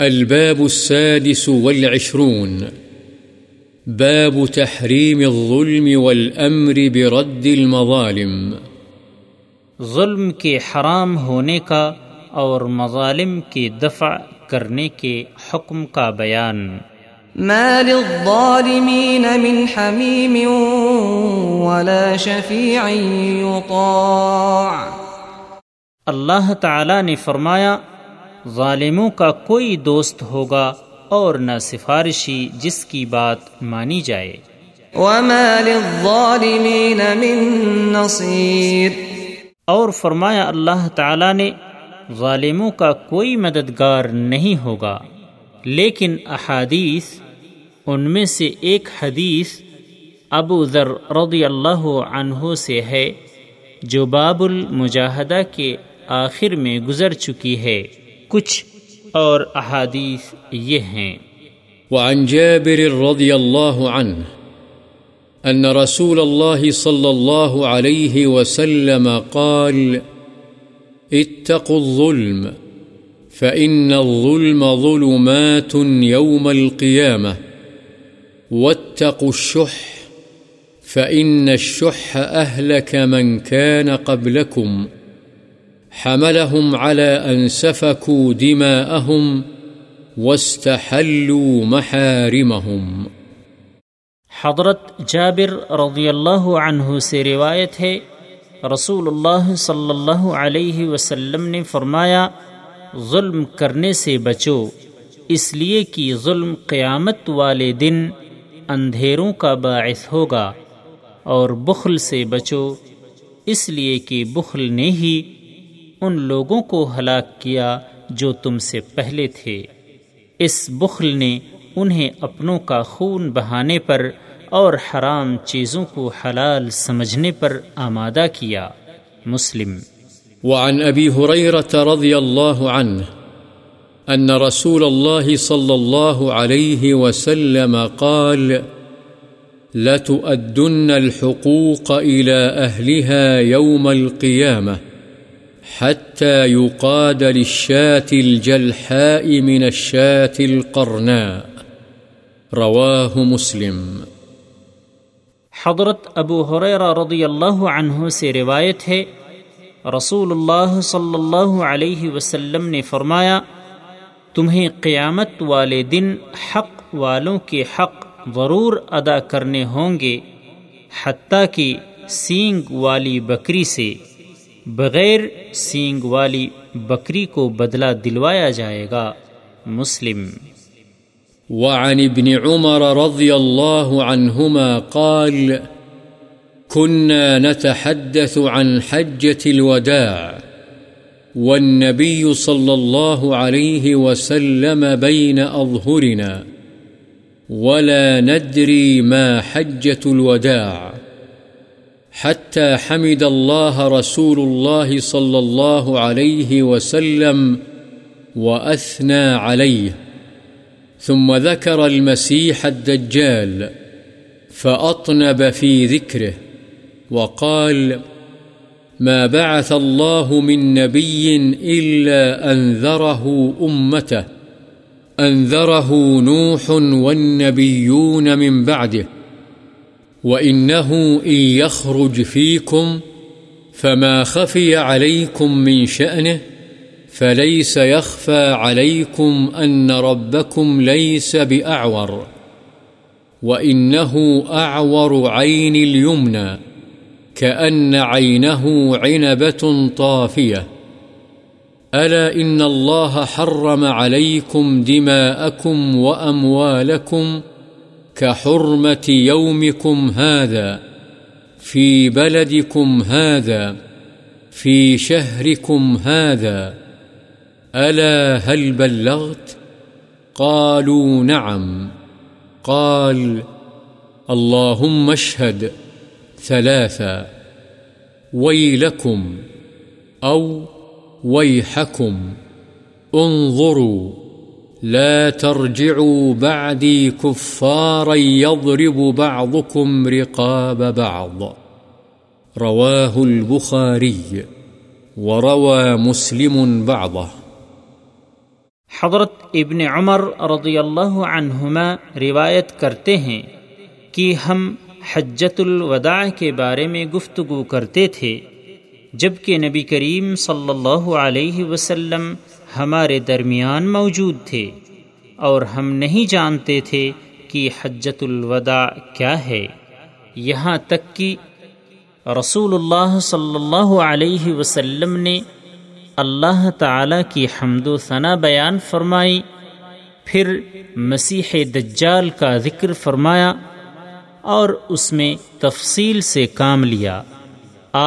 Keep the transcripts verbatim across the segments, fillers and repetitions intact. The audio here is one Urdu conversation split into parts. الباب السادس والعشرون باب تحريم الظلم والأمر برد المظالم. ظلم کے حرام ہونے کا اور مظالم کی دفع کرنے کے حکم کا بیان. ما للظالمين من حميم ولا شفيع يطاع. اللہ تعالی نے فرمایا ظالموں کا کوئی دوست ہوگا اور نہ سفارشی جس کی بات مانی جائے. وما للظالمين من نصير. اور فرمایا اللہ تعالی نے ظالموں کا کوئی مددگار نہیں ہوگا. لیکن احادیث ان میں سے ایک حدیث ابو ذر رضی اللہ عنہ سے ہے جو باب المجاہدہ کے آخر میں گزر چکی ہے. کچھ اور احادیث یہ ہیں. وعن جابر رضی اللہ عنہ ان رسول اللہ صلی اللہ علیہ وسلم قال اتقوا الظلم فإن الظلم ظلمات يوم القيامة واتقوا الشح فإن الشح أهلك من كان قبلكم حملهم على أن سفكوا دماءهم واستحلوا محارمهم. حضرت جابر رضی اللہ عنہ سے روایت ہے رسول اللہ صلی اللہ علیہ وسلم نے فرمایا ظلم کرنے سے بچو اس لیے کہ ظلم قیامت والے دن اندھیروں کا باعث ہوگا، اور بخل سے بچو اس لیے کہ بخل نے ہی ان لوگوں کو ہلاک کیا جو تم سے پہلے تھے. اس بخل نے انہیں اپنوں کا خون بہانے پر اور حرام چیزوں کو حلال سمجھنے پر آمادہ کیا. مسلم. وعن أبي هريرة رضي الله عنه أن رسول الله صلى الله عليه وسلم قال لتؤدن الحقوق إلى أهلها يوم القيامة حتى يقاد للشاة الجلحاء من الشاة القرناء. رواه مسلم. حضرت ابو هريرة رضي الله عنه سے روایت ہے رسول اللہ صلی اللہ علیہ وسلم نے فرمایا تمہیں قیامت والے دن حق والوں کے حق ضرور ادا کرنے ہوں گے حتیٰ کہ سینگ والی بکری سے بغیر سینگ والی بکری کو بدلہ دلوایا جائے گا. مسلم. وعن ابن عمر رضی اللہ عنہما قال كنا نتحدث عن حجة الوداع والنبي صلى الله عليه وسلم بين أظهرنا ولا ندري ما حجة الوداع حتى حمد الله رسول الله صلى الله عليه وسلم وأثنى عليه ثم ذكر المسيح الدجال فأطنب في ذكره وقال ما بعث الله من نبي إلا أنذره أمته أنذره نوح والنبيون من بعده وإنه إن يخرج فيكم فما خفي عليكم من شأنه فليس يخفى عليكم أن ربكم ليس بأعور وإنه أعور عين اليمنى كأن عينه عنبة طافية ألا إن الله حرم عليكم دماءكم وأموالكم كحرمة يومكم هذا في بلدكم هذا في شهركم هذا ألا هل بلغت؟ قالوا نعم. قال اللهم اشهد ثلاثا ويلكم أو ويحكم انظروا لا ترجعوا بعدي كفارا يضرب بعضكم رقاب بعض. رواه البخاري وروى مسلم بعضه. حضرت ابن عمر رضی اللہ عنہما روایت کرتے ہیں کہ ہم حجۃ الوداع کے بارے میں گفتگو کرتے تھے جب کہ نبی کریم صلی اللہ علیہ وسلم ہمارے درمیان موجود تھے اور ہم نہیں جانتے تھے کہ حجۃ الوداع کیا ہے، یہاں تک کہ رسول اللہ صلی اللہ علیہ وسلم نے اللہ تعالی کی حمد و ثنا بیان فرمائی، پھر مسیح دجال کا ذکر فرمایا اور اس میں تفصیل سے کام لیا۔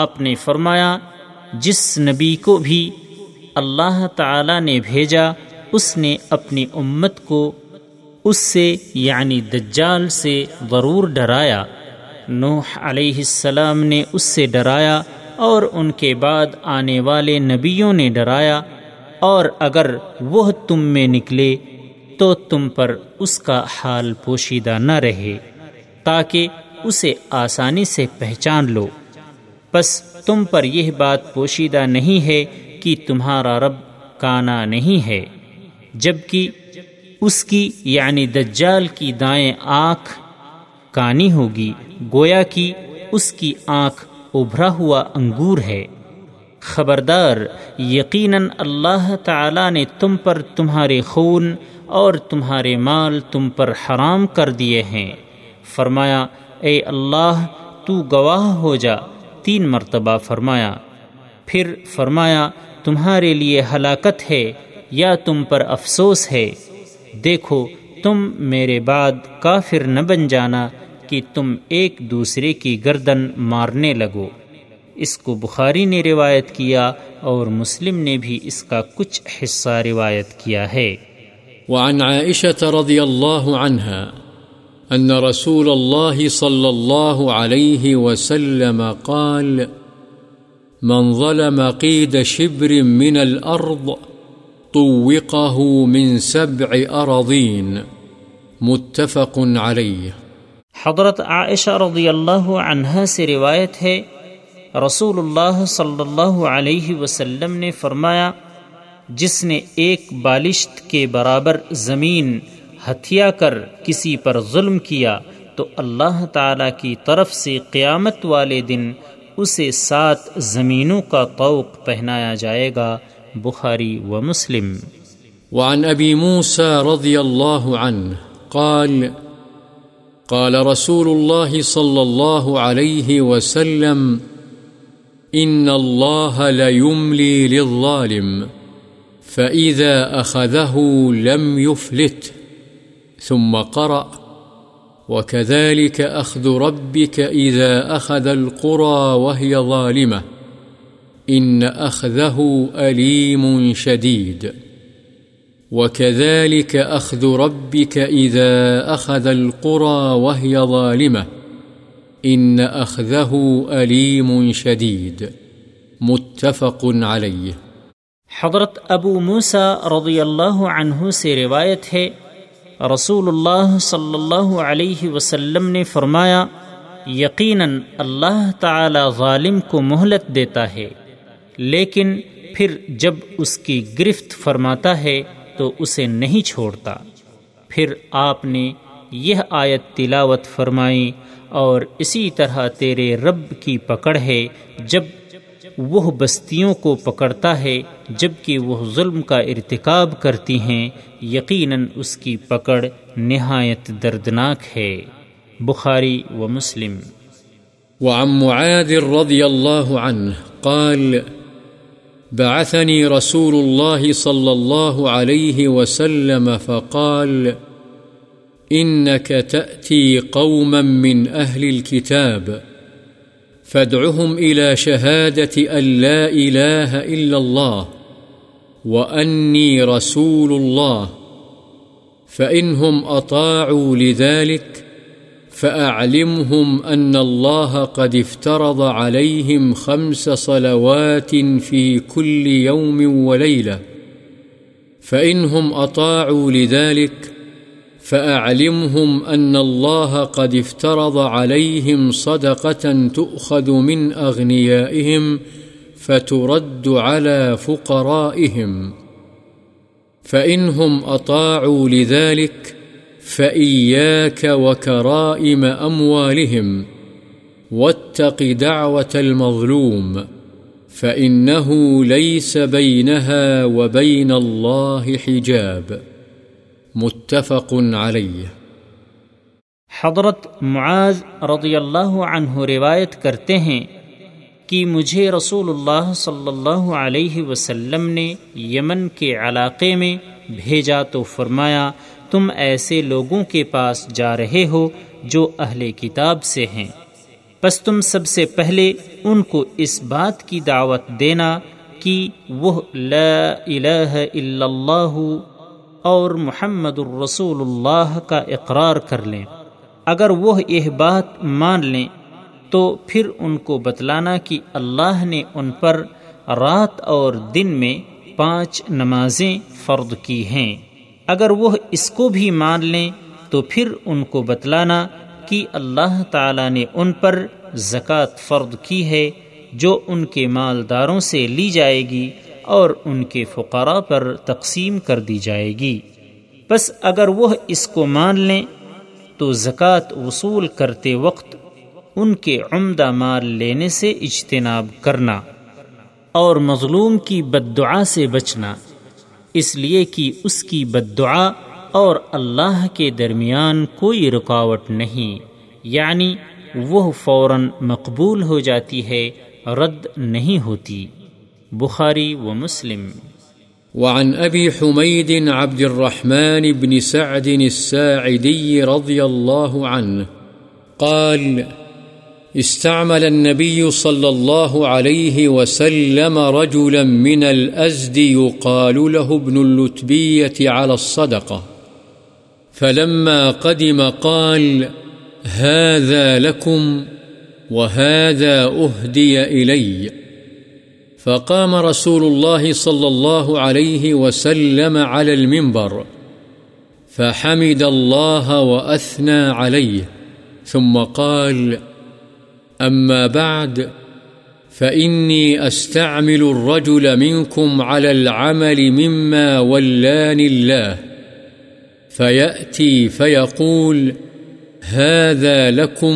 آپ نے فرمایا، جس نبی کو بھی اللہ تعالی نے بھیجا اس نے اپنی امت کو اس سے یعنی دجال سے ضرور ڈرایا، نوح علیہ السلام نے اس سے ڈرایا اور ان کے بعد آنے والے نبیوں نے ڈرایا، اور اگر وہ تم میں نکلے تو تم پر اس کا حال پوشیدہ نہ رہے تاکہ اسے آسانی سے پہچان لو، پس تم پر یہ بات پوشیدہ نہیں ہے کہ تمہارا رب کانا نہیں ہے، جبکہ اس کی یعنی دجال کی دائیں آنکھ کانی ہوگی، گویا کہ اس کی آنکھ ابھرا ہوا انگور ہے۔ خبردار، یقیناً اللہ تعالی نے تم پر تمہارے خون اور تمہارے مال تم پر حرام کر دیے ہیں۔ فرمایا، اے اللہ تو گواہ ہو جا، تین مرتبہ فرمایا۔ پھر فرمایا، تمہارے لیے ہلاکت ہے یا تم پر افسوس ہے، دیکھو تم میرے بعد کافر نہ بن جانا کہ تم ایک دوسرے کی گردن مارنے لگو۔ اس کو بخاری نے روایت کیا اور مسلم نے بھی اس کا کچھ حصہ روایت کیا ہے۔ وعن عائشة رضی اللہ عنہا ان رسول اللہ صلی اللہ علیہ وسلم قال من ظلم قید شبر من الارض طوقه من سبع اراضین متفق علیہ۔ حضرت عائشہ رضی اللہ عنہا سے روایت ہے، رسول اللہ صلی اللہ علیہ وسلم نے فرمایا، جس نے ایک بالشت کے برابر زمین ہتھیا کر کسی پر ظلم کیا تو اللہ تعالی کی طرف سے قیامت والے دن اسے سات زمینوں کا طوق پہنایا جائے گا۔ بخاری و مسلم۔ وعن ابی موسیٰ رضی اللہ عنہ قال قال رسول الله صلى الله عليه وسلم إن الله ليملي للظالم فإذا أخذه لم يفلت، ثم قرأ وكذلك أخذ ربك إذا أخذ القرى وهي ظالمة إن أخذه أليم شديد، وَكَذَلِكَ أَخْذُ رَبِّكَ إِذَا أَخَذَ الْقُرَى وَهِيَ ظَالِمَةٌ إِنَّ أَخْذَهُ أَلِيمٌ شَدِيدٌ متفق علیہ۔ حضرت ابو موسیٰ رضی اللہ عنہ سے روایت ہے، رسول اللہ صلی اللہ علیہ وسلم نے فرمایا، یقیناً اللہ تعالی ظالم کو مہلت دیتا ہے لیکن پھر جب اس کی گرفت فرماتا ہے تو اسے نہیں چھوڑتا۔ پھر آپ نے یہ آیت تلاوت فرمائی، اور اسی طرح تیرے رب کی پکڑ ہے جب وہ بستیوں کو پکڑتا ہے جب کہ وہ ظلم کا ارتکاب کرتی ہیں، یقیناً اس کی پکڑ نہایت دردناک ہے۔ بخاری و مسلم۔ وعن معاذ رضی اللہ عنہ قال بعثني رسول الله صلى الله عليه وسلم فقال إنك تأتي قوما من أهل الكتاب فادعهم إلى شهادة أن لا إله إلا الله وأني رسول الله، فإنهم أطاعوا لذلك فأعلمهم أن الله قد افترض عليهم خمس صلوات في كل يوم وليلة، فإنهم أطاعوا لذلك فأعلمهم أن الله قد افترض عليهم صدقة تؤخذ من أغنيائهم فترد على فقرائهم، فإنهم أطاعوا لذلك فإياك وكرائم أموالهم، واتق دعوة المظلوم فإنه ليس بينها وبين الله حجاب۔ متفق علیہ۔ حضرت معاذ رضی اللہ عنہ روایت کرتے ہیں کہ مجھے رسول اللہ صلی اللہ علیہ وسلم نے یمن کے علاقے میں بھیجا تو فرمایا، تم ایسے لوگوں کے پاس جا رہے ہو جو اہل کتاب سے ہیں، پس تم سب سے پہلے ان کو اس بات کی دعوت دینا کہ وہ لا الہ الا اللہ اور محمد الرسول اللہ کا اقرار کر لیں، اگر وہ یہ بات مان لیں تو پھر ان کو بتلانا کہ اللہ نے ان پر رات اور دن میں پانچ نمازیں فرض کی ہیں، اگر وہ اس کو بھی مان لیں تو پھر ان کو بتلانا کہ اللہ تعالی نے ان پر زکوٰۃ فرض کی ہے جو ان کے مالداروں سے لی جائے گی اور ان کے فقراء پر تقسیم کر دی جائے گی، بس اگر وہ اس کو مان لیں تو زکوٰۃ وصول کرتے وقت ان کے عمدہ مال لینے سے اجتناب کرنا اور مظلوم کی بد دعا سے بچنا، اس لیے کہ اس کی بد دعا اور اللہ کے درمیان کوئی رکاوٹ نہیں، یعنی وہ فوراً مقبول ہو جاتی ہے، رد نہیں ہوتی۔ بخاری و مسلم۔ وعن أبي حميد عبد الرحمن بن سعد الساعدي رضي الله عنه قال: استعمل النبي صلى الله عليه وسلم رجلا من الأزد يقال له ابن اللطبية على الصدقة، فلما قدم قال: هذا لكم وهذا أهدي إلي، فقام رسول الله صلى الله عليه وسلم على المنبر فحمد الله وأثنى عليه ثم قال: أما بعد، فإني أستعمل الرجل منكم على العمل مما ولاني الله، فيأتي فيقول: هذا لكم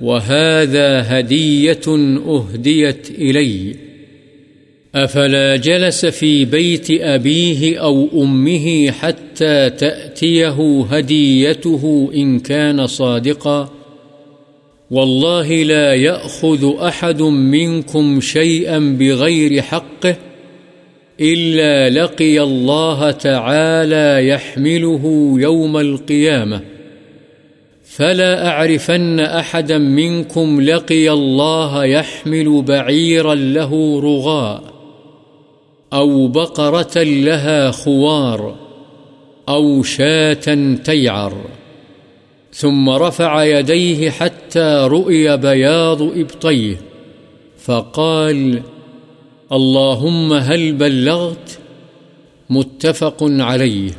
وهذا هدية أهديت إلي، أفلا جلس في بيت أبيه أو أمه حتى تأتيه هديته إن كان صادقا؟ والله لا يأخذ أحد منكم شيئا بغير حقه إلا لقي الله تعالى يحمله يوم القيامة، فلا أعرفن أحدا منكم لقي الله يحمل بعيرا له رغاء أو بقرة لها خوار أو شاة تيعر، ثم رفع يديه حتى رؤي بياض إبطيه فقال: اللهم هل بلغت؟ متفق عليه۔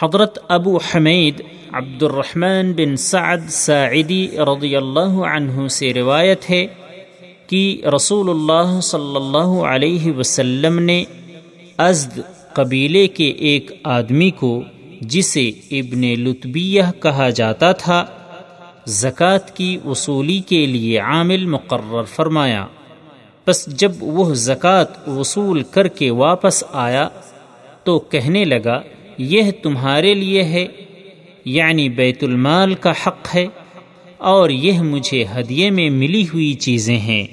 حضرت ابو حمید عبد الرحمن بن سعد ساعدی رضی اللہ عنہ سے روایت ہے کہ رسول اللہ صلی اللہ علیہ وسلم نے ازد قبیلے کے ایک آدمی کو، جسے ابن لطبیہ کہا جاتا تھا، زکوٰۃ کی وصولی کے لیے عامل مقرر فرمایا، پس جب وہ زکوٰۃ وصول کر کے واپس آیا تو کہنے لگا: یہ تمہارے لیے ہے، یعنی بیت المال کا حق ہے، اور یہ مجھے ہدیے میں ملی ہوئی چیزیں ہیں۔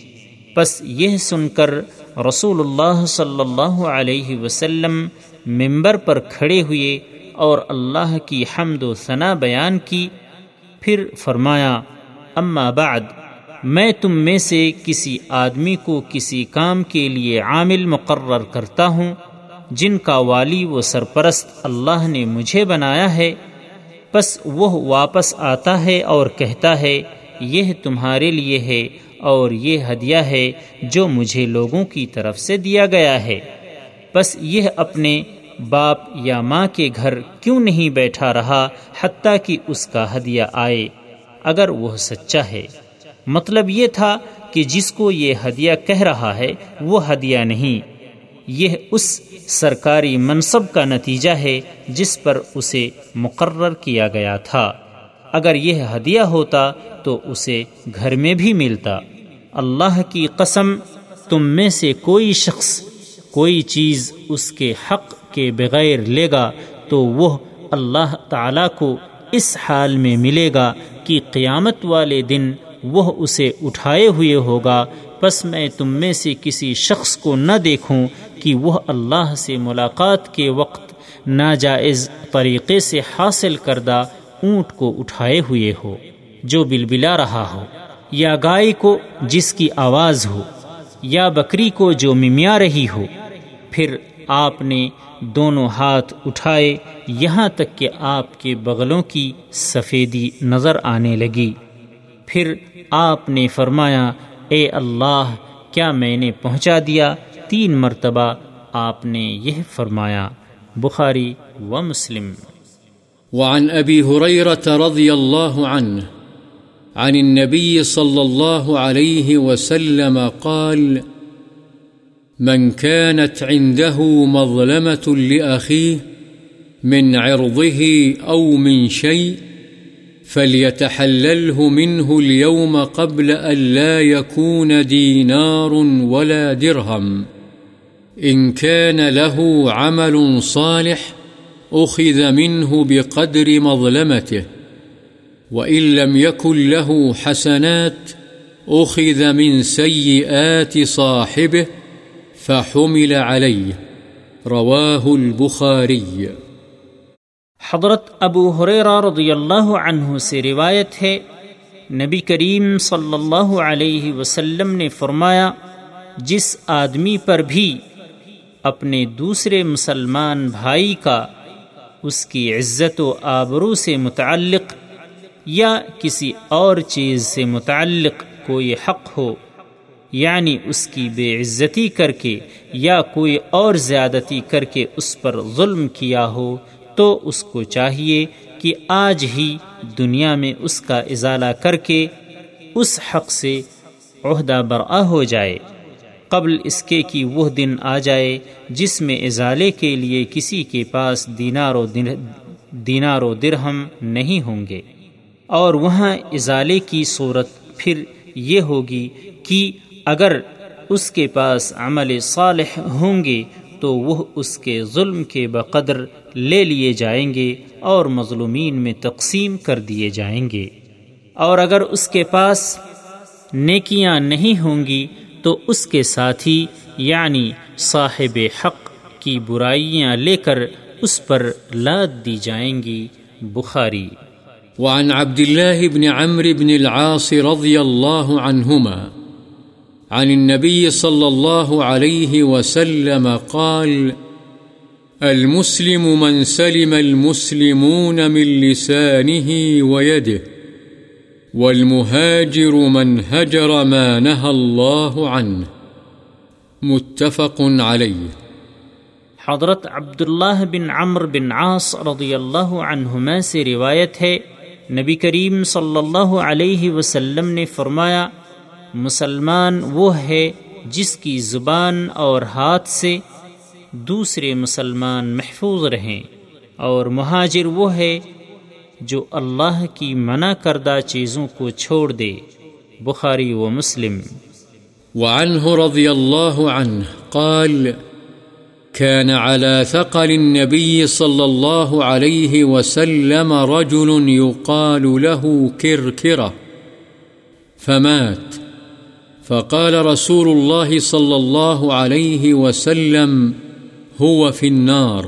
پس یہ سن کر رسول اللہ صلی اللہ علیہ وسلم منبر پر کھڑے ہوئے اور اللہ کی حمد و ثنا بیان کی، پھر فرمایا: اما بعد، میں تم میں سے کسی آدمی کو کسی کام کے لیے عامل مقرر کرتا ہوں جن کا والی و سرپرست اللہ نے مجھے بنایا ہے، پس وہ واپس آتا ہے اور کہتا ہے: یہ تمہارے لیے ہے اور یہ ہدیہ ہے جو مجھے لوگوں کی طرف سے دیا گیا ہے، پس یہ اپنے باپ یا ماں کے گھر کیوں نہیں بیٹھا رہا حتیٰ کہ اس کا ہدیہ آئے، اگر وہ سچا ہے۔ مطلب یہ تھا کہ جس کو یہ ہدیہ کہہ رہا ہے وہ ہدیہ نہیں، یہ اس سرکاری منصب کا نتیجہ ہے جس پر اسے مقرر کیا گیا تھا۔ اگر یہ ہدیہ ہوتا تو اسے گھر میں بھی ملتا۔ اللہ کی قسم، تم میں سے کوئی شخص کوئی چیز اس کے حق کے بغیر لے گا تو وہ اللہ تعالیٰ کو اس حال میں ملے گا کہ قیامت والے دن وہ اسے اٹھائے ہوئے ہوگا، پس میں تم میں سے کسی شخص کو نہ دیکھوں کہ وہ اللہ سے ملاقات کے وقت ناجائز طریقے سے حاصل کردہ اونٹ کو اٹھائے ہوئے ہو جو بلبلا رہا ہو، یا گائے کو جس کی آواز ہو، یا بکری کو جو ممیا رہی ہو۔ پھر آپ نے دونوں ہاتھ اٹھائے یہاں تک کہ آپ کے بغلوں کی سفیدی نظر آنے لگی۔ پھر آپ نے فرمایا، اے اللہ، کیا میں نے پہنچا دیا؟ تین مرتبہ آپ نے یہ فرمایا۔ بخاری و مسلم۔ وعن ابی ہریرہ رضی اللہ عنہ عن النبی صلی اللہ علیہ وسلم قال: من كانت عنده مظلمة لأخيه من عرضه أو من شيء فليتحلله منه اليوم قبل أن لا يكون دينار ولا درهم، إن كان له عمل صالح أخذ منه بقدر مظلمته، وإن لم يكن له حسنات أخذ من سيئات صاحبه فحمل علیہ، رواہ البخاری۔ حضرت ابو ہریرہ رضی اللہ عنہ سے روایت ہے، نبی کریم صلی اللہ علیہ وسلم نے فرمایا، جس آدمی پر بھی اپنے دوسرے مسلمان بھائی کا اس کی عزت و آبرو سے متعلق یا کسی اور چیز سے متعلق کوئی حق ہو، یعنی اس کی بے عزتی کر کے یا کوئی اور زیادتی کر کے اس پر ظلم کیا ہو، تو اس کو چاہیے کہ آج ہی دنیا میں اس کا ازالہ کر کے اس حق سے عہدہ برآ ہو جائے، قبل اس کے کہ وہ دن آ جائے جس میں ازالے کے لیے کسی کے پاس دینار و دینار و درہم نہیں ہوں گے۔ اور وہاں ازالے کی صورت پھر یہ ہوگی کہ اگر اس کے پاس عمل صالح ہوں گے تو وہ اس کے ظلم کے بقدر لے لیے جائیں گے اور مظلومین میں تقسیم کر دیے جائیں گے، اور اگر اس کے پاس نیکیاں نہیں ہوں گی تو اس کے ساتھی یعنی صاحب حق کی برائیاں لے کر اس پر لاد دی جائیں گی۔ بخاری۔ وعن عبد الله بن عمر بن العاص رضي الله عنهما عن النبي صلى الله عليه وسلم قال: المسلم من سلم المسلمون من لسانه ويده، والمهاجر من هجر ما نهى الله عنه، متفق عليه۔ حضرت عبد الله بن عمر بن عاص رضي الله عنهما سے روایت ہے، نبی کریم صلی اللہ علیہ وسلم نے فرمایا، مسلمان وہ ہے جس کی زبان اور ہاتھ سے دوسرے مسلمان محفوظ رہیں، اور مہاجر وہ ہے جو اللہ کی منع کردہ چیزوں کو چھوڑ دے۔ بخاری و مسلم۔ وعنہ رضی اللہ عنہ قال: كان على ثقل النبي صلى الله عليه وسلم رجل يقال له كركرة فمات، فقال رسول الله صلى الله عليه وسلم: هو في النار،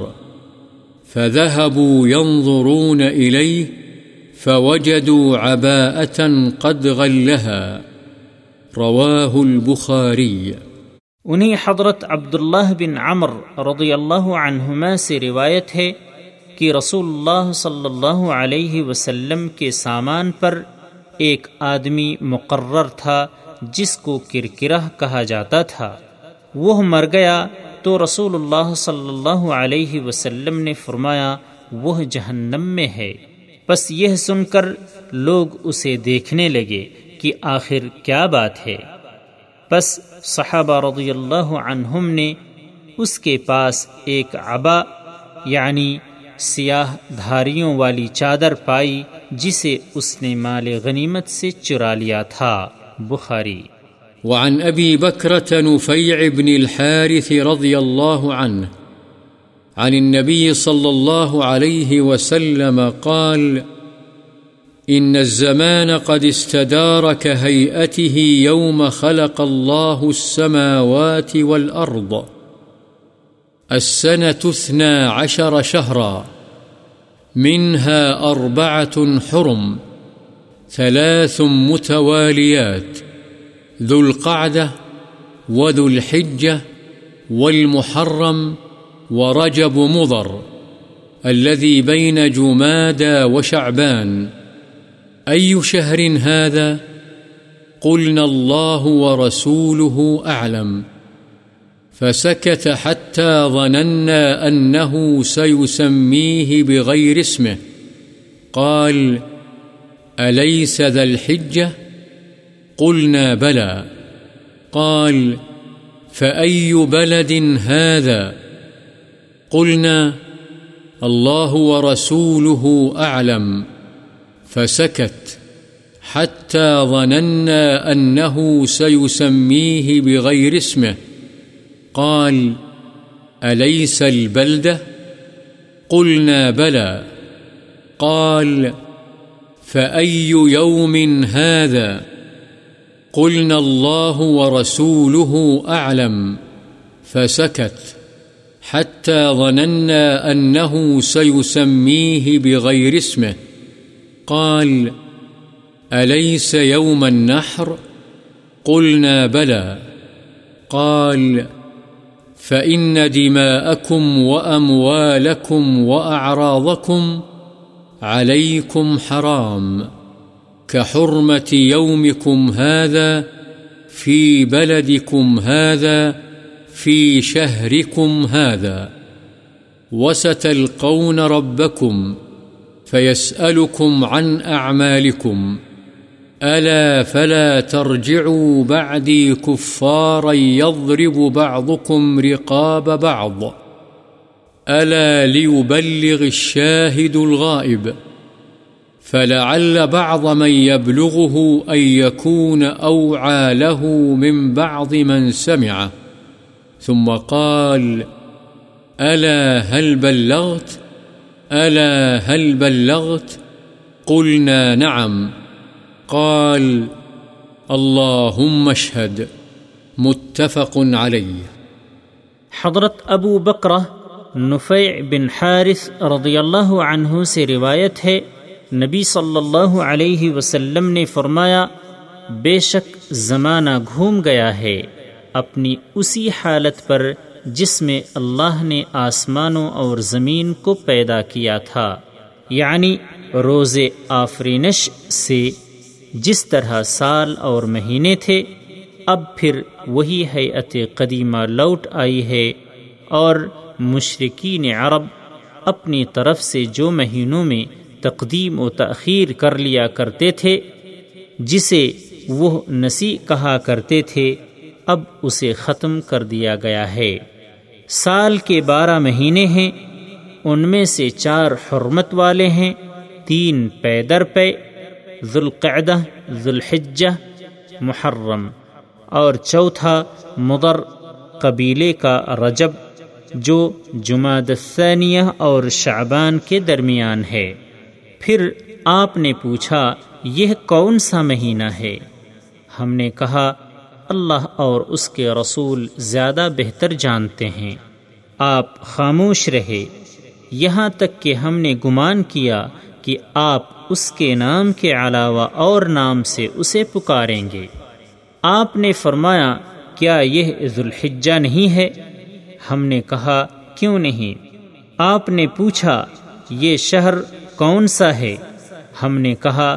فذهبوا ينظرون إليه فوجدوا عباءة قد غلها، رواه البخاري۔ انہیں حضرت عبداللہ بن عمر رضی اللہ عنہما سے روایت ہے کہ رسول اللہ صلی اللہ علیہ وسلم کے سامان پر ایک آدمی مقرر تھا جس کو کرکرہ کہا جاتا تھا، وہ مر گیا تو رسول اللہ صلی اللہ علیہ وسلم نے فرمایا، وہ جہنم میں ہے۔ بس یہ سن کر لوگ اسے دیکھنے لگے کہ آخر کیا بات ہے، پس صحابہ رضی اللہ عنہم نے اس کے پاس ایک عبا یعنی سیاہ دھاریوں والی چادر پائی جسے اس نے مال غنیمت سے چرا لیا تھا۔ بخاری۔ وعن ابی بکرة نفیع بن الحارث رضی اللہ عنہ عن النبي صلى الله عليه وسلم قال: إن الزمان قد استدار كهيئته يوم خلق الله السماوات والأرض، السنة اثنى عشر شهرا منها أربعة حرم، ثلاث متواليات، ذو القعدة وذو الحجة والمحرم ورجب مضر الذي بين جمادى وشعبان، أي شهر هذا؟ قلنا الله ورسوله أعلم، فسكت حتى ظننا أنه سيسميه بغير اسمه، قال: أليس ذا الحجة؟ قلنا بلى، قال: فأي بلد هذا؟ قلنا: الله ورسوله أعلم، فسكت حتى ظننا أنه سيسميه بغير اسمه، قال: أليس البلدة؟ قلنا بلى، قال: فأي يوم هذا؟ قلنا: الله ورسوله أعلم، فسكت حتى ظننا أنه سيسميه بغير اسمه، قال: أليس يوم النحر؟ قلنا بلى، قال: فإن دماءكم وأموالكم وأعراضكم عليكم حرام كحرمة يومكم هذا في بلدكم هذا في شهركم هذا، وستلقون ربكم فيسألكم عن أعمالكم، ألا فلا ترجعوا بعدي كفارا يضرب بعضكم رقاب بعض، ألا ليبلغ الشاهد الغائب، فلعل بعض من يبلغه أن يكون أوعى له من بعض من سمعه، ثم قال: ألا هل بلغت؟ ألا هل بلغت؟ قلنا نعم، قال: اللهم اشهد، متفق عليه۔ حضرت ابو بکرہ نفیع بن حارث رضی اللہ عنہ سے روایت ہے، نبی صلی اللہ علیہ وسلم نے فرمایا: بے شک زمانہ گھوم گیا ہے اپنی اسی حالت پر جس میں اللہ نے آسمانوں اور زمین کو پیدا کیا تھا، یعنی روز آفرینش سے جس طرح سال اور مہینے تھے، اب پھر وہی ہیئت قدیمہ لوٹ آئی ہے، اور مشرکین عرب اپنی طرف سے جو مہینوں میں تقدیم و تأخیر کر لیا کرتے تھے، جسے وہ نسی کہا کرتے تھے، اب اسے ختم کر دیا گیا ہے۔ سال کے بارہ مہینے ہیں، ان میں سے چار حرمت والے ہیں، تین پے در پے، ذوالقعدہ، ذوالحجہ، محرم، اور چوتھا مضر قبیلے کا رجب جو جمادی الثانیہ اور شعبان کے درمیان ہے۔ پھر آپ نے پوچھا: یہ کون سا مہینہ ہے؟ ہم نے کہا: اللہ اور اس کے رسول زیادہ بہتر جانتے ہیں۔ آپ خاموش رہے یہاں تک کہ ہم نے گمان کیا کہ آپ اس کے نام کے علاوہ اور نام سے اسے پکاریں گے۔ آپ نے فرمایا: کیا یہ ذوالحجہ نہیں ہے؟ ہم نے کہا: کیوں نہیں۔ آپ نے پوچھا: یہ شہر کون سا ہے؟ ہم نے کہا: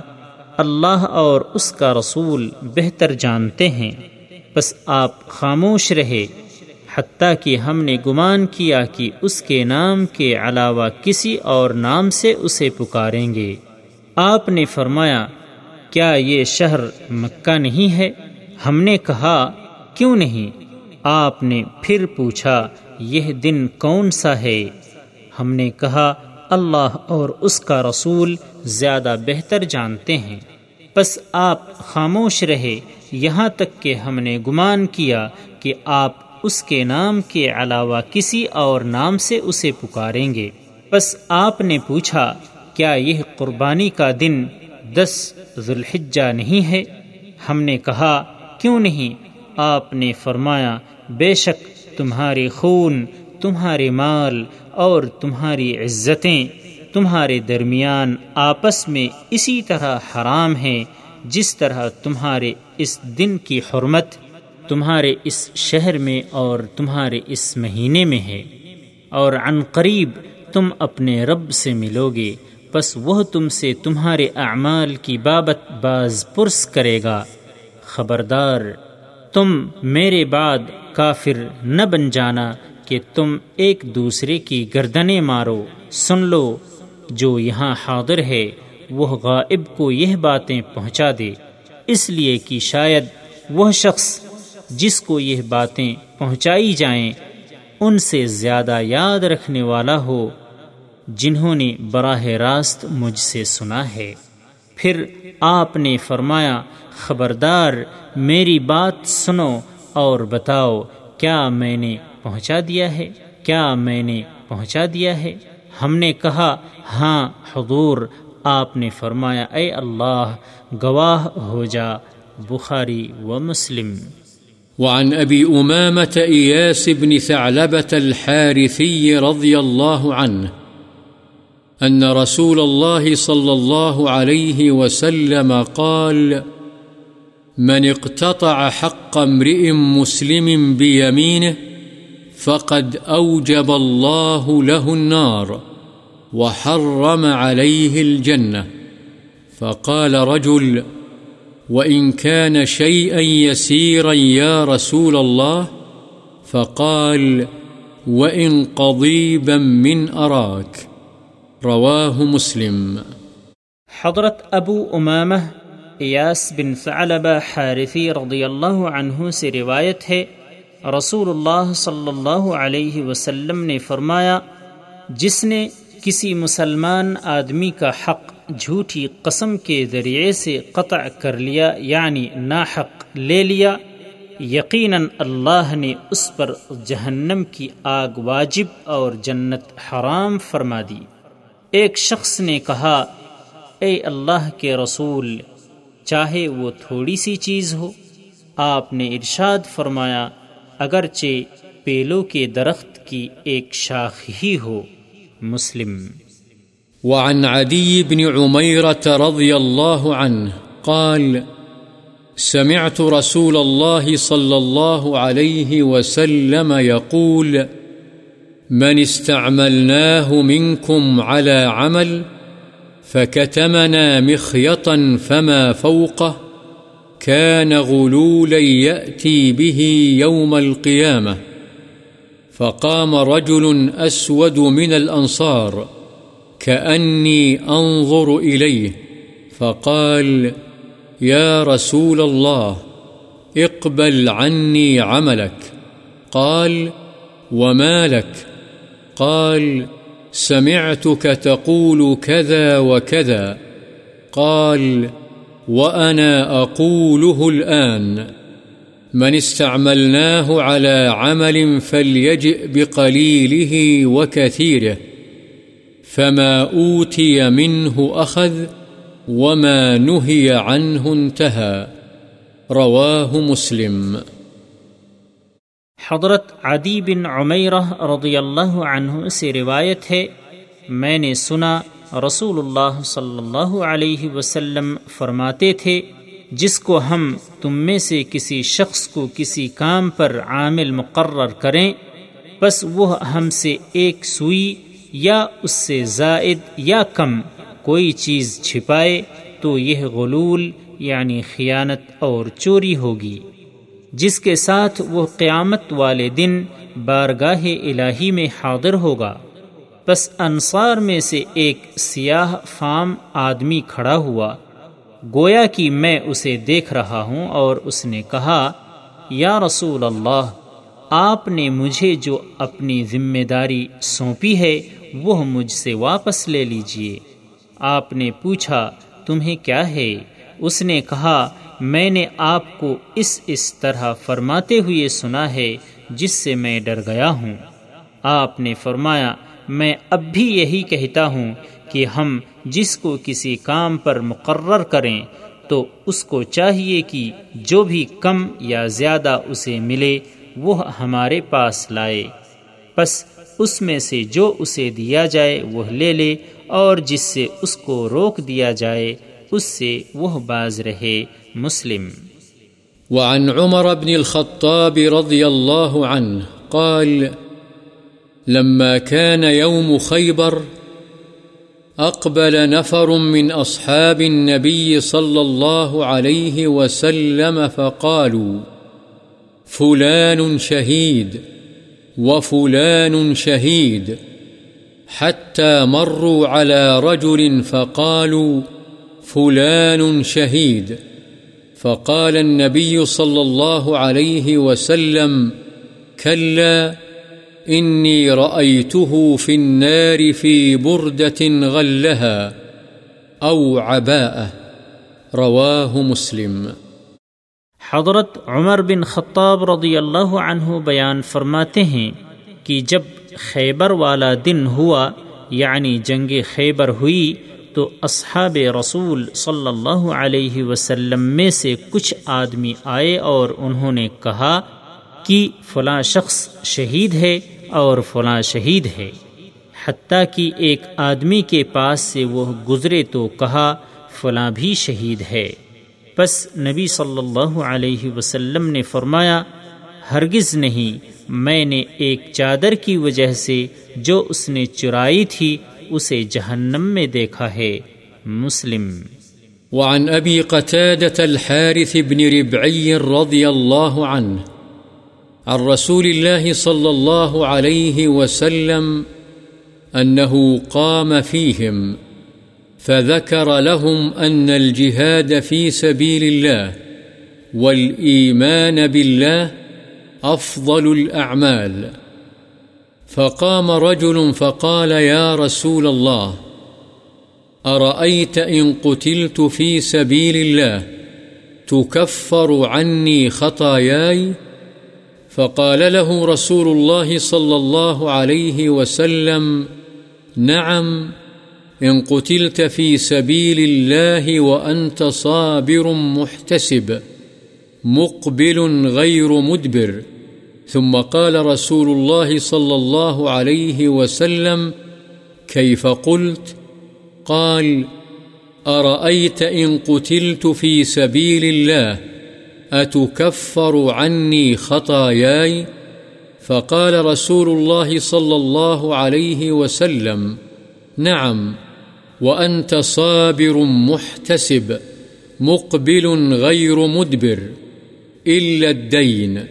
اللہ اور اس کا رسول بہتر جانتے ہیں۔ بس آپ خاموش رہے حتیٰ کہ ہم نے گمان کیا کہ اس کے نام کے علاوہ کسی اور نام سے اسے پکاریں گے۔ آپ نے فرمایا: کیا یہ شہر مکہ نہیں ہے؟ ہم نے کہا: کیوں نہیں۔ آپ نے پھر پوچھا: یہ دن کون سا ہے؟ ہم نے کہا اللہ اور اس کا رسول زیادہ بہتر جانتے ہیں۔ پس آپ خاموش رہے یہاں تک کہ ہم نے گمان کیا کہ آپ اس کے نام کے علاوہ کسی اور نام سے اسے پکاریں گے۔ پس آپ نے پوچھا کیا یہ قربانی کا دن دس ذی الحجہ نہیں ہے؟ ہم نے کہا کیوں نہیں؟ آپ نے فرمایا بے شک تمہارے خون، تمہارے مال اور تمہاری عزتیں تمہارے درمیان آپس میں اسی طرح حرام ہیں جس طرح تمہارے اس دن کی حرمت تمہارے اس شہر میں اور تمہارے اس مہینے میں ہے، اور عن قریب تم اپنے رب سے ملو گے، پس وہ تم سے تمہارے اعمال کی بابت باز پرس کرے گا۔ خبردار تم میرے بعد کافر نہ بن جانا کہ تم ایک دوسرے کی گردنیں مارو۔ سن لو، جو یہاں حاضر ہے وہ غائب کو یہ باتیں پہنچا دے، اس لیے کہ شاید وہ شخص جس کو یہ باتیں پہنچائی جائیں ان سے زیادہ یاد رکھنے والا ہو جنہوں نے براہ راست مجھ سے سنا ہے۔ پھر آپ نے فرمایا خبردار میری بات سنو اور بتاؤ کیا میں نے پہنچا دیا ہے کیا میں نے پہنچا دیا ہے؟ ہم نے کہا ہاں حضور۔ آپ نے فرمایا اے اللہ گواہ ہو جا۔ بخاری و مسلم۔ وعن ابی امامة اياس بن ثعلبة الحارثي رضي الله عنه ان رسول الله صلى الله عليه وسلم قال من اقتطع حق امرئ مسلم بيمينه فقد أوجب الله له النار وحرم عليه الجنة، فقال رجل وإن كان شيئا يسيرا يا رسول الله، فقال وإن قضيبا من أراك، رواه مسلم۔ حضرت ابو امامہ ایاس بن ثعلبہ حارثی رضی اللہ عنہ سے روایت ہے رسول اللہ صلی اللہ علیہ وسلم نے فرمایا جس نے کسی مسلمان آدمی کا حق جھوٹی قسم کے ذریعے سے قطع کر لیا یعنی ناحق لے لیا، یقیناً اللہ نے اس پر جہنم کی آگ واجب اور جنت حرام فرما دی۔ ایک شخص نے کہا اے اللہ کے رسول چاہے وہ تھوڑی سی چیز ہو۔ آپ نے ارشاد فرمایا اگرچہ پیلو کے درخت کی ایک شاخ ہی ہو۔ مسلم۔ وعن عدي بن عميرة رضي الله عنه قال سمعت رسول الله صلى الله عليه وسلم يقول من استعملناه منكم على عمل فكتمنا مخيطا فما فوقه كان غلولا يأتي به يوم القيامة، فقام رجل أسود من الأنصار كأني أنظر إليه فقال يا رسول الله اقبل عني عملك، قال وما لك؟ قال سمعتك تقول كذا وكذا، قال وأنا أقوله الآن، من استعملناه على عمل فليجئ بقليله وكثيره، فما أوتي منه أخذ وما نهي عنه انتهى، رواه مسلم۔ حضرت عدی بن عمیرہ رضی اللہ عنہ سے روایت ہے میں نے سنا رسول اللہ صلی اللہ علیہ وسلم فرماتے تھے جس کو ہم تم میں سے کسی شخص کو کسی کام پر عامل مقرر کریں بس وہ ہم سے ایک سوئی یا اس سے زائد یا کم کوئی چیز چھپائے تو یہ غلول یعنی خیانت اور چوری ہوگی، جس کے ساتھ وہ قیامت والے دن بارگاہ الہی میں حاضر ہوگا۔ پس انصار میں سے ایک سیاہ فام آدمی کھڑا ہوا، گویا کہ میں اسے دیکھ رہا ہوں، اور اس نے کہا یا رسول اللہ آپ نے مجھے جو اپنی ذمہ داری سونپی ہے وہ مجھ سے واپس لے لیجئے۔ آپ نے پوچھا تمہیں کیا ہے؟ اس نے کہا میں نے آپ کو اس اس طرح فرماتے ہوئے سنا ہے جس سے میں ڈر گیا ہوں۔ آپ نے فرمایا میں اب بھی یہی کہتا ہوں کہ ہم جس کو کسی کام پر مقرر کریں تو اس کو چاہیے کہ جو بھی کم یا زیادہ اسے ملے وہ ہمارے پاس لائے، پس اس میں سے جو اسے دیا جائے وہ لے لے، اور جس سے اس کو روک دیا جائے اس سے وہ باز رہے۔ مسلم۔ وعن عمر بن الخطاب رضی اللہ عنہ قال لما كان يوم خيبر أقبل نفر من أصحاب النبي صلى الله عليه وسلم فقالوا فلان شهيد وفلان شهيد حتى مروا على رجل فقالوا فلان شهيد فقال النبي صلى الله عليه وسلم كلا إني رأيته في النار في بردة غلها أو عباءة، رواه مسلم۔ حضرت عمر بن خطاب رضی اللہ عنہ بیان فرماتے ہیں کہ جب خیبر والا دن ہوا، یعنی جنگ خیبر ہوئی، تو اصحاب رسول صلی اللہ علیہ وسلم میں سے کچھ آدمی آئے اور انہوں نے کہا کہ فلاں شخص شہید ہے اور فلاں شہید ہے، حتیٰ کہ ایک آدمی کے پاس سے وہ گزرے تو کہا فلاں بھی شہید ہے۔ پس نبی صلی اللہ علیہ وسلم نے فرمایا ہرگز نہیں، میں نے ایک چادر کی وجہ سے جو اس نے چرائی تھی اسے جہنم میں دیکھا ہے۔ مسلم۔ وعن ابی قتادة الحارث بن ربعی رضی اللہ عنہ عن رسول الله صلى الله عليه وسلم أنه قام فيهم فذكر لهم أن الجهاد في سبيل الله والإيمان بالله أفضل الأعمال، فقام رجل فقال يا رسول الله أرأيت إن قتلت في سبيل الله تكفر عني خطاياي؟ فقال له رسول الله صلى الله عليه وسلم نعم إن قتلت في سبيل الله وأنت صابر محتسب مقبل غير مدبر، ثم قال رسول الله صلى الله عليه وسلم كيف قلت؟ قال أرأيت إن قتلت في سبيل الله أتكفر عني خطاياي؟ فقال رسول الله صلى الله عليه وسلم نعم وأنت صابر محتسب مقبل غير مدبر إلا الدين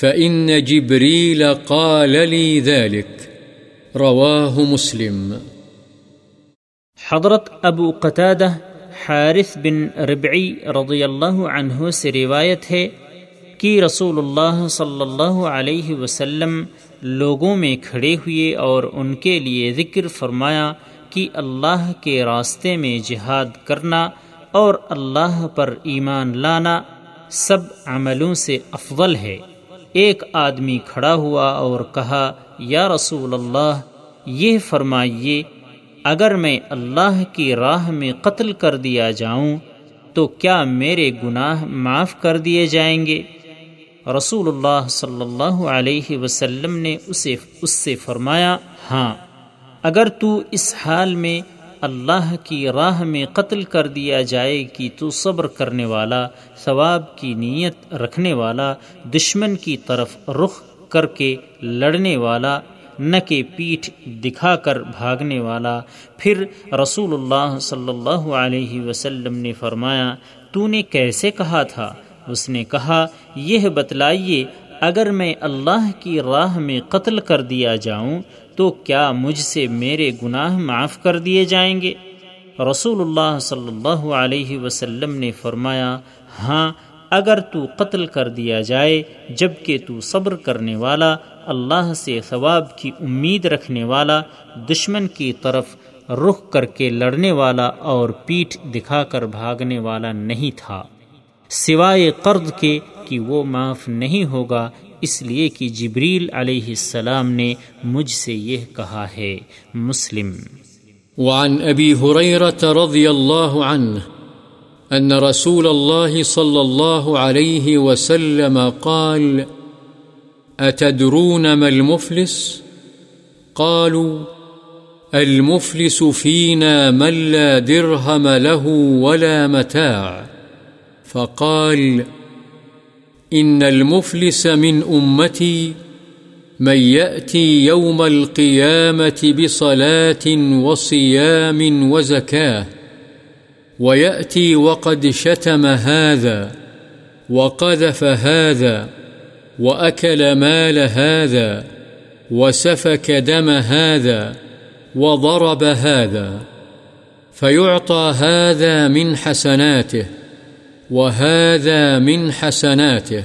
فإن جبريل قال لي ذلك، رواه مسلم۔ حضرت أبو قتادة حارث بن ربعی رضی اللہ عنہ سے روایت ہے کہ رسول اللہ صلی اللہ علیہ وسلم لوگوں میں کھڑے ہوئے اور ان کے لیے ذکر فرمایا کہ اللہ کے راستے میں جہاد کرنا اور اللہ پر ایمان لانا سب عملوں سے افضل ہے۔ ایک آدمی کھڑا ہوا اور کہا یا رسول اللہ یہ فرمائیے اگر میں اللہ کی راہ میں قتل کر دیا جاؤں تو کیا میرے گناہ معاف کر دیے جائیں گے؟ رسول اللہ صلی اللہ علیہ وسلم نے اسے اس سے فرمایا ہاں، اگر تو اس حال میں اللہ کی راہ میں قتل کر دیا جائے کہ تو صبر کرنے والا، ثواب کی نیت رکھنے والا، دشمن کی طرف رخ کر کے لڑنے والا، نہ کہ پیٹھ دکھا کر بھاگنے والا۔ پھر رسول اللہ صلی اللہ علیہ وسلم نے فرمایا تو نے کیسے کہا تھا؟ اس نے کہا یہ بتلائیے اگر میں اللہ کی راہ میں قتل کر دیا جاؤں تو کیا مجھ سے میرے گناہ معاف کر دیے جائیں گے؟ رسول اللہ صلی اللہ علیہ وسلم نے فرمایا ہاں، اگر تو قتل کر دیا جائے جبکہ تو صبر کرنے والا، اللہ سے ثواب کی امید رکھنے والا، دشمن کی طرف رخ کر کے لڑنے والا اور پیٹھ دکھا کر بھاگنے والا نہیں تھا، سوائے قرض کے کہ وہ معاف نہیں ہوگا، اس لیے کہ جبریل علیہ السلام نے مجھ سے یہ کہا ہے۔ مسلم۔ وعن ابی ہریرہ رضی اللہ عنہ ان رسول اللہ صلی اللہ علیہ وسلم قال اتدرون ما المفلس؟ قالوا المفلس فينا من لا درهم له ولا متاع، فقال إن المفلس من أمتي من يأتي يوم القيامة بصلاة وصيام وزكاة ويأتي وقد شتم هذا وقذف هذا وأكل مال هذا وسفك دم هذا وضرب هذا، فيعطى هذا من حسناته وهذا من حسناته،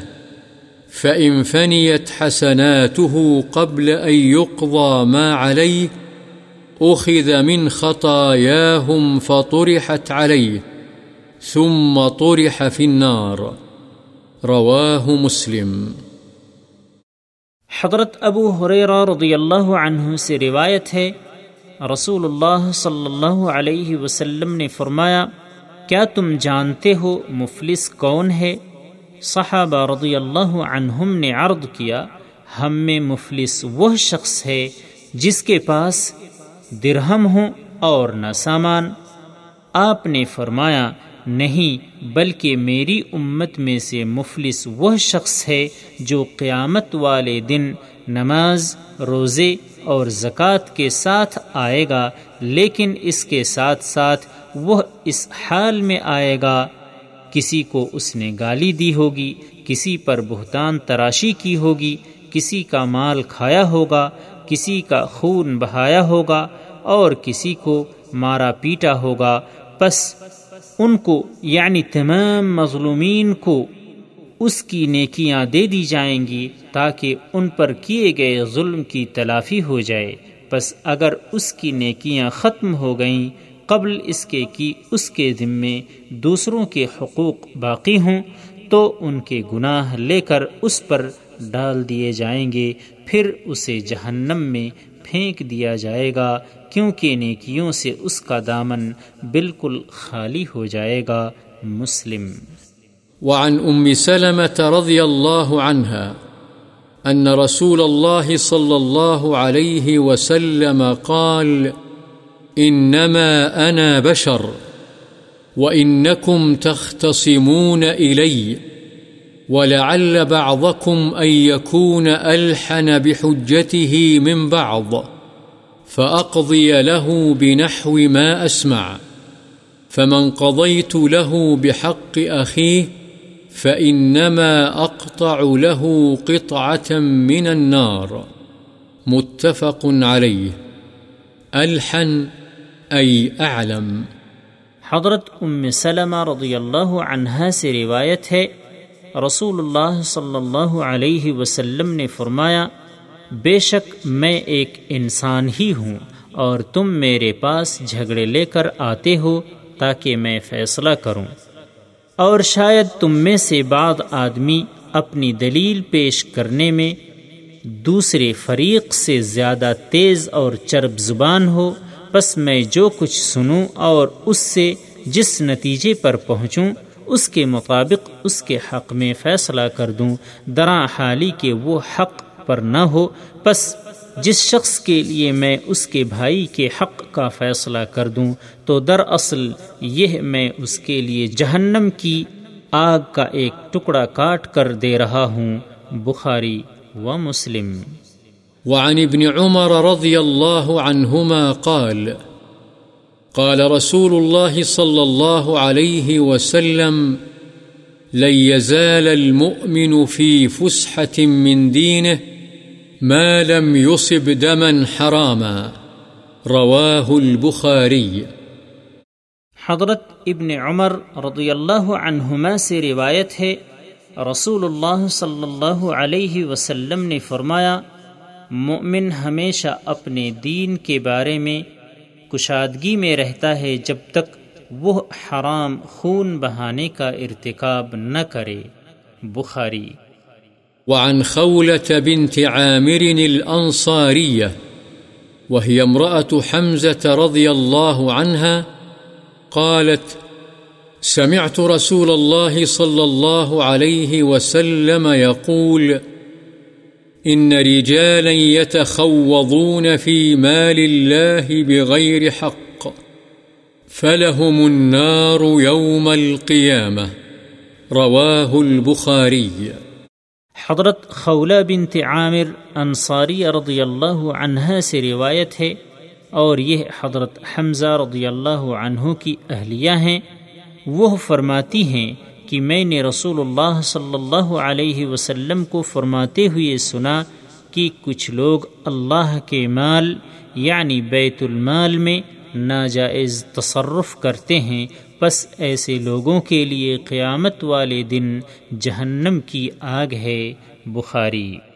فإن فنيت حسناته قبل أن يقضى ما عليه أخذ من خطاياهم فطرحت عليه ثم طرح في النار۔ رواه مسلم۔ حضرت ابو ہریرہ رضی اللہ عنہ سے روایت ہے، رسول اللہ صلی اللہ علیہ وسلم نے فرمایا، کیا تم جانتے ہو مفلس کون ہے؟ صحابہ رضی اللہ عنہم نے عرض کیا، ہم میں مفلس وہ شخص ہے جس کے پاس درہم ہوں اور نہ سامان۔ آپ نے فرمایا، نہیں، بلکہ میری امت میں سے مفلس وہ شخص ہے جو قیامت والے دن نماز، روزے اور زکوٰۃ کے ساتھ آئے گا، لیکن اس کے ساتھ ساتھ وہ اس حال میں آئے گا، کسی کو اس نے گالی دی ہوگی، کسی پر بہتان تراشی کی ہوگی، کسی کا مال کھایا ہوگا، کسی کا خون بہایا ہوگا اور کسی کو مارا پیٹا ہوگا، پس ان کو یعنی تمام مظلومین کو اس کی نیکیاں دے دی جائیں گی تاکہ ان پر کیے گئے ظلم کی تلافی ہو جائے، پس اگر اس کی نیکیاں ختم ہو گئیں قبل اس کے کہ اس کے ذمے دوسروں کے حقوق باقی ہوں تو ان کے گناہ لے کر اس پر ڈال دیے جائیں گے، پھر اسے جہنم میں پھینک دیا جائے گا، کیونکہ نیکیوں سے اس کا دامن بالکل خالی ہو جائے گا۔ مسلم۔ وعن ام سلمة رضي الله عنها ان رسول الله صلى الله عليه وسلم قال انما انا بشر وانكم تختصمون الي ولعل بعضكم ان يكون الحن بحجته من بعض فاقضي له بنحو ما اسمع، فمن قضيت له بحق اخيه فإنما أقطع له قطعة من النار۔ متفق علیہ۔ الحن ای اعلم۔ حضرت ام سلمہ رضی اللہ عنہا سے روایت ہے، رسول اللہ صلی اللہ علیہ وسلم نے فرمایا، بے شک میں ایک انسان ہی ہوں اور تم میرے پاس جھگڑے لے کر آتے ہو تاکہ میں فیصلہ کروں، اور شاید تم میں سے بعض آدمی اپنی دلیل پیش کرنے میں دوسرے فریق سے زیادہ تیز اور چرب زبان ہو، پس میں جو کچھ سنوں اور اس سے جس نتیجے پر پہنچوں اس کے مطابق اس کے حق میں فیصلہ کر دوں، درا حالی کہ وہ حق پر نہ ہو، پس جس شخص کے لیے میں اس کے بھائی کے حق کا فیصلہ کر دوں تو دراصل یہ میں اس کے لیے جہنم کی آگ کا ایک ٹکڑا کاٹ کر دے رہا ہوں۔ بخاری و مسلم۔ وعن ابن عمر رضی اللہ عنہما قال قال رسول اللہ صلی اللہ علیہ وسلم لن يزال المؤمن في فسحة من دينه ما لم يصب دما حراما۔ رواه البخاری۔ حضرت ابن عمر رضی اللہ عنہما سے روایت ہے، رسول اللہ صلی اللہ علیہ وسلم نے فرمایا، مومن ہمیشہ اپنے دین کے بارے میں کشادگی میں رہتا ہے جب تک وہ حرام خون بہانے کا ارتکاب نہ کرے۔ بخاری۔ وعن خولة بنت عامر الانصارية وهي امرأة حمزة رضي الله عنها قالت: سمعت رسول الله صلى الله عليه وسلم يقول: إن رجالا يتخوضون في مال الله بغير حق فلهم النار يوم القيامة، رواه البخاري۔ حضرت خولہ بنت عامر انصاری رضی اللہ عنہا سے روایت ہے، اور یہ حضرت حمزہ رضی اللہ عنہ کی اہلیہ ہیں۔ وہ فرماتی ہیں کہ میں نے رسول اللہ صلی اللہ علیہ وسلم کو فرماتے ہوئے سنا کہ کچھ لوگ اللہ کے مال یعنی بیت المال میں ناجائز تصرف کرتے ہیں، پس ایسے لوگوں کے لیے قیامت والے دن جہنم کی آگ ہے۔ بخاری۔